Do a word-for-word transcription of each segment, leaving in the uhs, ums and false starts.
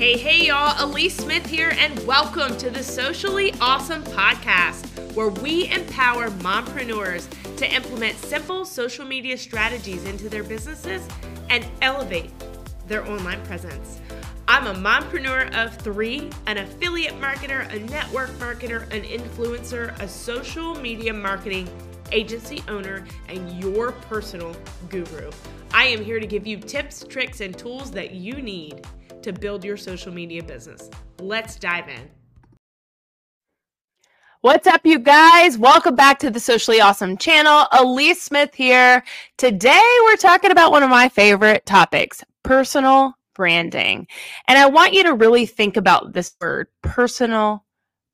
Hey, hey, y'all, Alyece Smith here, and welcome to the Socially Ausome Podcast, where we empower mompreneurs to implement simple social media strategies into their businesses and elevate their online presence. I'm a mompreneur of three, an affiliate marketer, a network marketer, an influencer, a social media marketing agency owner, and your personal guru. I am here to give you tips, tricks, and tools that you need to build your social media business. Let's dive in. What's up, you guys? Welcome back to the Socially Ausome channel. Alyece Smith here. Today, we're talking about one of my favorite topics, personal branding. And I want you to really think about this word, personal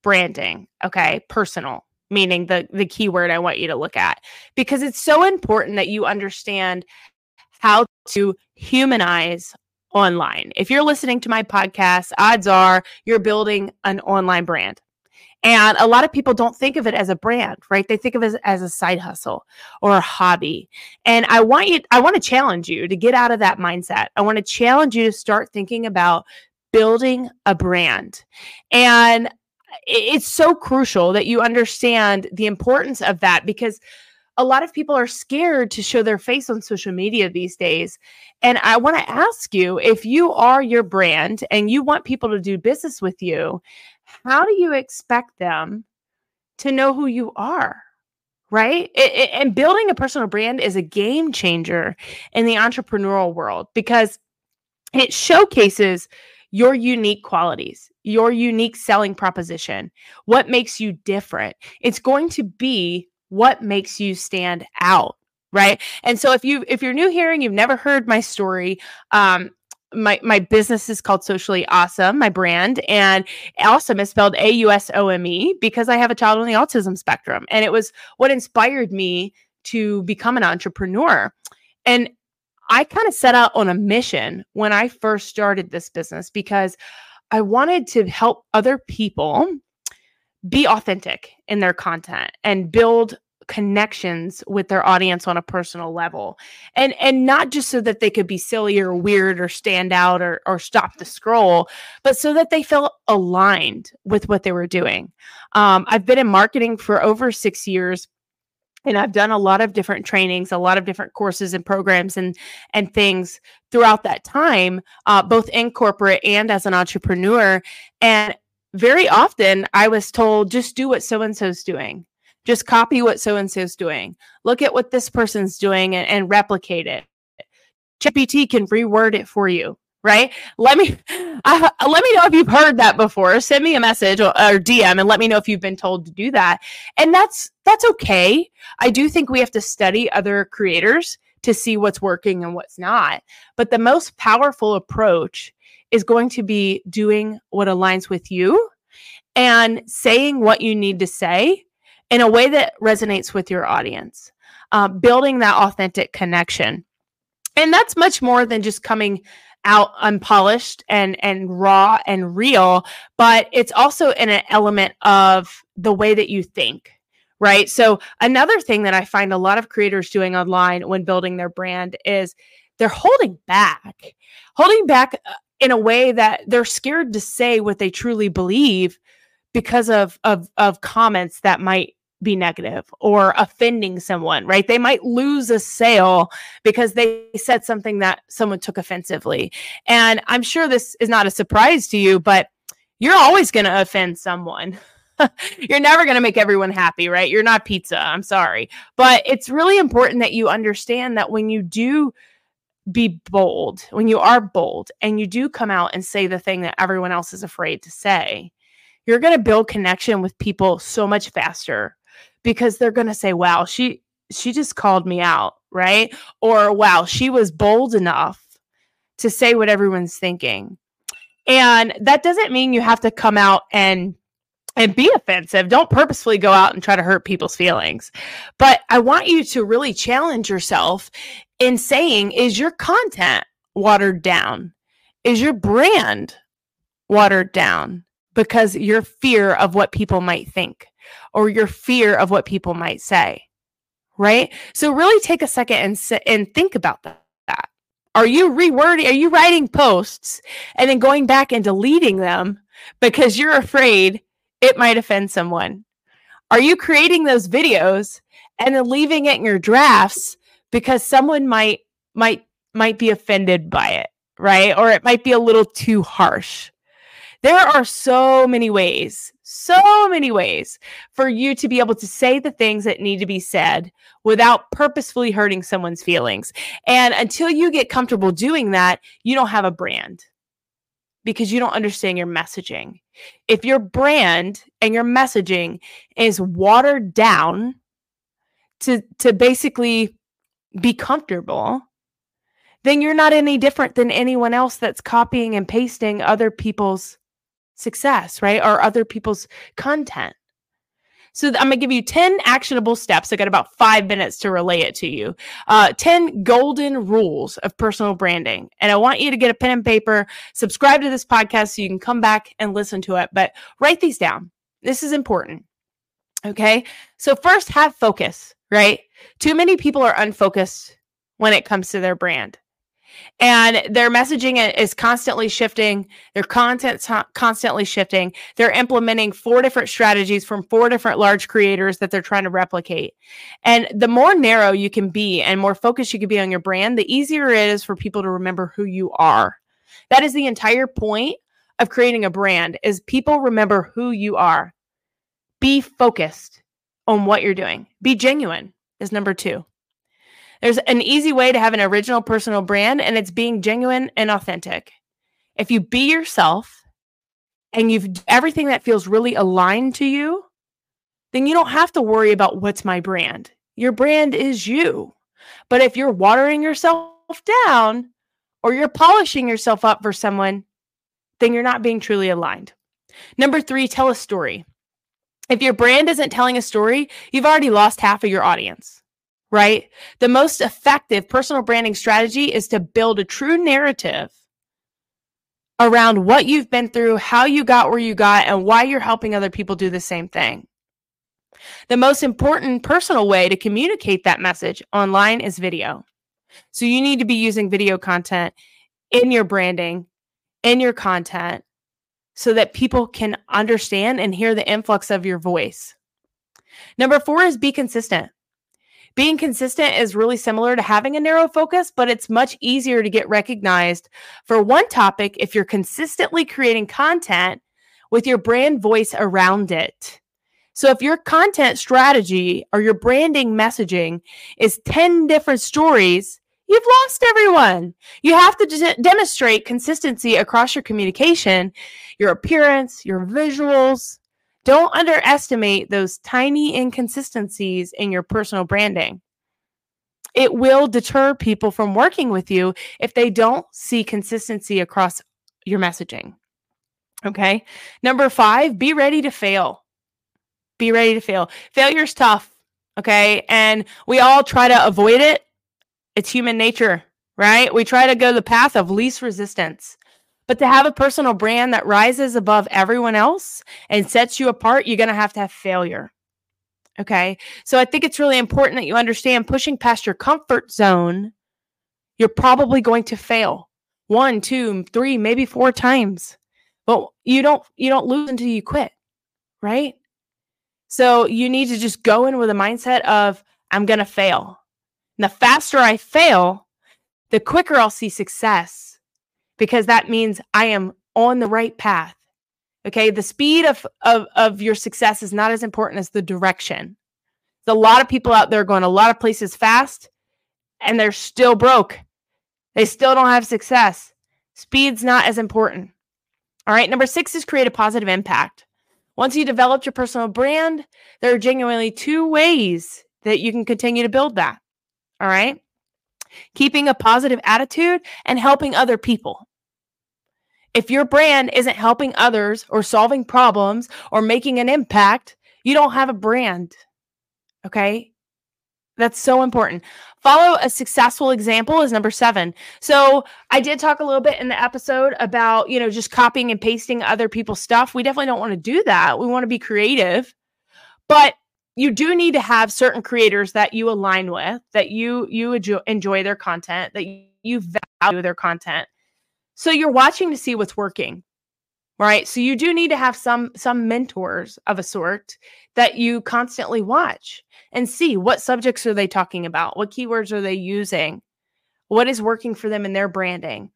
branding, okay? Personal, meaning the, the keyword I want you to look at, because it's so important that you understand how to humanize online. If you're listening to my podcast, odds are you're building an online brand. And a lot of people don't think of it as a brand, right? They think of it as, as a side hustle or a hobby. And I want you, I want to challenge you to get out of that mindset. I want to challenge you to start thinking about building a brand. And it's so crucial that you understand the importance of that, because a lot of people are scared to show their face on social media these days. And I want to ask you, if you are your brand and you want people to do business with you, how do you expect them to know who you are, right? It, it, and building a personal brand is a game changer in the entrepreneurial world, because it showcases your unique qualities, your unique selling proposition, what makes you different. It's going to be what makes you stand out, right? And so if you if you're new here and you've never heard my story, um, my my business is called Socially Ausome, my brand, and Awesome is spelled A U S O M E because I have a child on the autism spectrum, and it was what inspired me to become an entrepreneur. And I kind of set out on a mission when I first started this business, because I wanted to help other people be authentic in their content and build connections with their audience on a personal level. And, and not just so that they could be silly or weird or stand out or, or stop the scroll, but so that they felt aligned with what they were doing. Um, I've been in marketing for over six years. And I've done a lot of different trainings, a lot of different courses and programs and and things throughout that time, uh, both in corporate and as an entrepreneur. And very often I was told, just do what so-and-so's doing. Just copy what so-and-so's doing. Look at what this person's doing and, and replicate it. ChatGPT can reword it for you, right? Let me uh, let me know if you've heard that before. Send me a message or, or D M and let me know if you've been told to do that. And that's that's okay. I do think we have to study other creators to see what's working and what's not. But the most powerful approach is going to be doing what aligns with you and saying what you need to say in a way that resonates with your audience, uh, building that authentic connection. And that's much more than just coming out unpolished and, and raw and real, but it's also in an element of the way that you think, right? So another thing that I find a lot of creators doing online when building their brand is they're holding back, holding back in a way that they're scared to say what they truly believe because of, of, of comments that might be negative or offending someone, right? They might lose a sale because they said something that someone took offensively. And I'm sure this is not a surprise to you, but you're always going to offend someone. You're never going to make everyone happy, right? You're not pizza. I'm sorry. But it's really important that you understand that when you do be bold, when you are bold and you do come out and say the thing that everyone else is afraid to say, you're going to build connection with people so much faster, because they're going to say, wow, she, she just called me out, right? Or wow, she was bold enough to say what everyone's thinking. And that doesn't mean you have to come out and, and be offensive. Don't purposefully go out and try to hurt people's feelings. But I want you to really challenge yourself in saying, is your content watered down? Is your brand watered down? Because your fear of what people might think or your fear of what people might say, right? So really take a second and, and think about that. Are you rewording? Are you writing posts and then going back and deleting them because you're afraid it might offend someone? Are you creating those videos and then leaving it in your drafts because someone might might might be offended by it, right? Or it might be a little too harsh. There are so many ways, so many ways for you to be able to say the things that need to be said without purposefully hurting someone's feelings. And until you get comfortable doing that, you don't have a brand because you don't understand your messaging. If your brand and your messaging is watered down to, to basically be comfortable, then you're not any different than anyone else that's copying and pasting other people's success, right? Or other people's content. So I'm going to give you ten actionable steps. I got about five minutes to relay it to you. Uh, ten golden rules of personal branding. And I want you to get a pen and paper, subscribe to this podcast so you can come back and listen to it, but write these down. This is important. Okay. So first, have focus, right? Too many people are unfocused when it comes to their brand. And their messaging is constantly shifting. Their content's constantly shifting. They're implementing four different strategies from four different large creators that they're trying to replicate. And the more narrow you can be and more focused you can be on your brand, the easier it is for people to remember who you are. That is the entire point of creating a brand, is people remember who you are. Be focused on what you're doing. Be genuine is number two. There's an easy way to have an original personal brand, and it's being genuine and authentic. If you be yourself and you've everything that feels really aligned to you, then you don't have to worry about what's my brand. Your brand is you. But if you're watering yourself down or you're polishing yourself up for someone, then you're not being truly aligned. Number three, tell a story. If your brand isn't telling a story, you've already lost half of your audience. Right? The most effective personal branding strategy is to build a true narrative around what you've been through, how you got where you got, and why you're helping other people do the same thing. The most important personal way to communicate that message online is video. So you need to be using video content in your branding, in your content, so that people can understand and hear the influx of your voice. Number four is be consistent. Being consistent is really similar to having a narrow focus, but it's much easier to get recognized for one topic if you're consistently creating content with your brand voice around it. So if your content strategy or your branding messaging is ten different stories, you've lost everyone. You have to de- demonstrate consistency across your communication, your appearance, your visuals. Don't underestimate those tiny inconsistencies in your personal branding. It will deter people from working with you if they don't see consistency across your messaging. Okay. Number five, be ready to fail. Be ready to fail. Failure's tough. Okay. And we all try to avoid it. It's human nature, right? We try to go the path of least resistance. But to have a personal brand that rises above everyone else and sets you apart, you're going to have to have failure. Okay. So I think it's really important that you understand pushing past your comfort zone, you're probably going to fail one, two, three, maybe four times, but you don't, you don't lose until you quit. Right. So you need to just go in with a mindset of, I'm going to fail. And the faster I fail, the quicker I'll see success. Because that means I am on the right path. Okay. The speed of, of, of your success is not as important as the direction. There's a lot of people out there going a lot of places fast and they're still broke. They still don't have success. Speed's not as important. All right. Number six is create a positive impact. Once you developed your personal brand, there are genuinely two ways that you can continue to build that. All right. Keeping a positive attitude and helping other people. If your brand isn't helping others or solving problems or making an impact, you don't have a brand. Okay? That's so important. Follow a successful example is number seven. So I did talk a little bit in the episode about, you know, just copying and pasting other people's stuff. We definitely don't want to do that. We want to be creative. But you do need to have certain creators that you align with, that you you enjoy their content, that you value their content. So you're watching to see what's working, right? So you do need to have some, some mentors of a sort that you constantly watch and see what subjects are they talking about? What keywords are they using? What is working for them in their branding?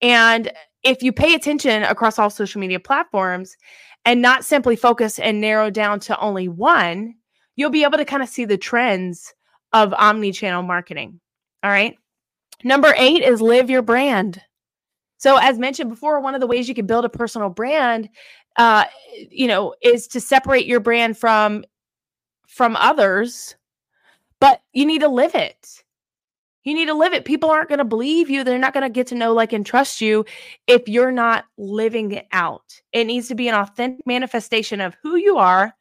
And if you pay attention across all social media platforms and not simply focus and narrow down to only one, you'll be able to kind of see the trends of omni-channel marketing. All right. Number eight is live your brand. So as mentioned before, one of the ways you can build a personal brand, uh, you know, is to separate your brand from, from others, but you need to live it. You need to live it. People aren't going to believe you. They're not going to get to know, like, and trust you if you're not living it out. It needs to be an authentic manifestation of who you are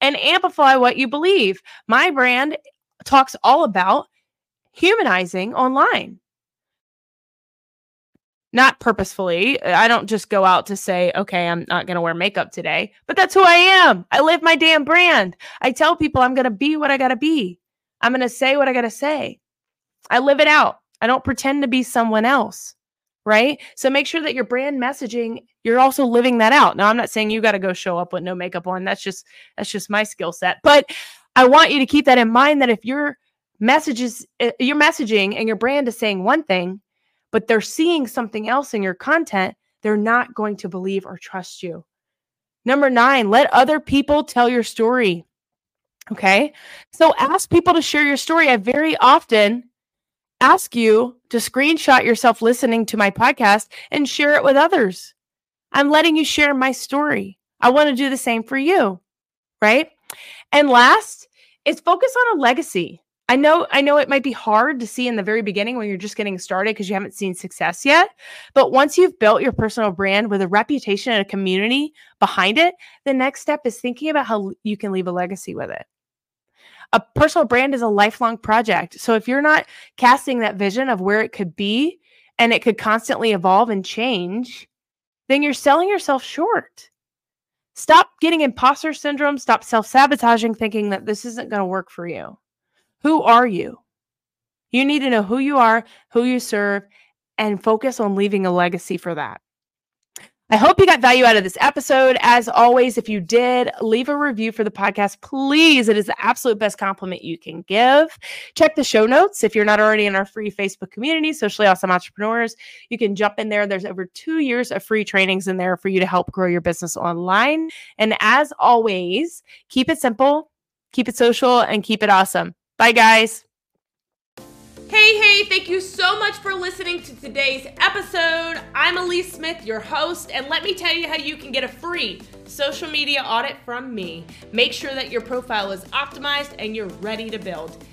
and amplify what you believe. My brand talks all about humanizing online. Not purposefully. I don't just go out to say, okay, I'm not going to wear makeup today, but that's who I am. I live my damn brand. I tell people I'm going to be what I got to be. I'm going to say what I got to say. I live it out. I don't pretend to be someone else, right? So make sure that your brand messaging, you're also living that out. Now, I'm not saying you got to go show up with no makeup on. That's just that's just my skill set. But I want you to keep that in mind, that if your messages, your messaging and your brand is saying one thing, but they're seeing something else in your content, they're not going to believe or trust you. Number nine, let other people tell your story. Okay? So ask people to share your story. I very often ask you to screenshot yourself listening to my podcast and share it with others. I'm letting you share my story. I want to do the same for you, right? And last is focus on a legacy. I know, I know it might be hard to see in the very beginning when you're just getting started because you haven't seen success yet. But once you've built your personal brand with a reputation and a community behind it, the next step is thinking about how you can leave a legacy with it. A personal brand is a lifelong project. So if you're not casting that vision of where it could be and it could constantly evolve and change, then you're selling yourself short. Stop getting imposter syndrome. Stop self-sabotaging, thinking that this isn't going to work for you. Who are you? You need to know who you are, who you serve, and focus on leaving a legacy for that. I hope you got value out of this episode. As always, if you did, leave a review for the podcast, please. It is the absolute best compliment you can give. Check the show notes. If you're not already in our free Facebook community, Socially Awesome Entrepreneurs, you can jump in there. There's over two years of free trainings in there for you to help grow your business online. And as always, keep it simple, keep it social, and keep it awesome. Bye, guys. Hey, hey, thank you so much for listening to today's episode. I'm Alyece Smith, your host, and let me tell you how you can get a free social media audit from me. Make sure that your profile is optimized and you're ready to build.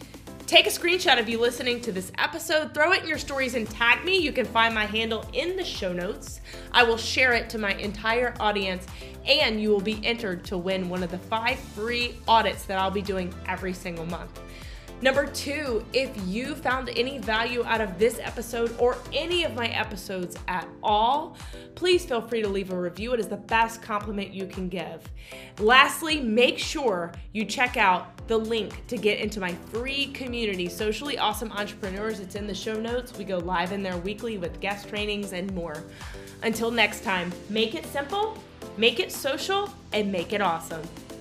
Take a screenshot of you listening to this episode, throw it in your stories and tag me. You can find my handle in the show notes. I will share it to my entire audience, and you will be entered to win one of the five free audits that I'll be doing every single month. Number two, if you found any value out of this episode or any of my episodes at all, please feel free to leave a review. It is the best compliment you can give. Lastly, make sure you check out the link to get into my free community, Socially Awesome Entrepreneurs. It's in the show notes. We go live in there weekly with guest trainings and more. Until next time, make it simple, make it social, and make it awesome.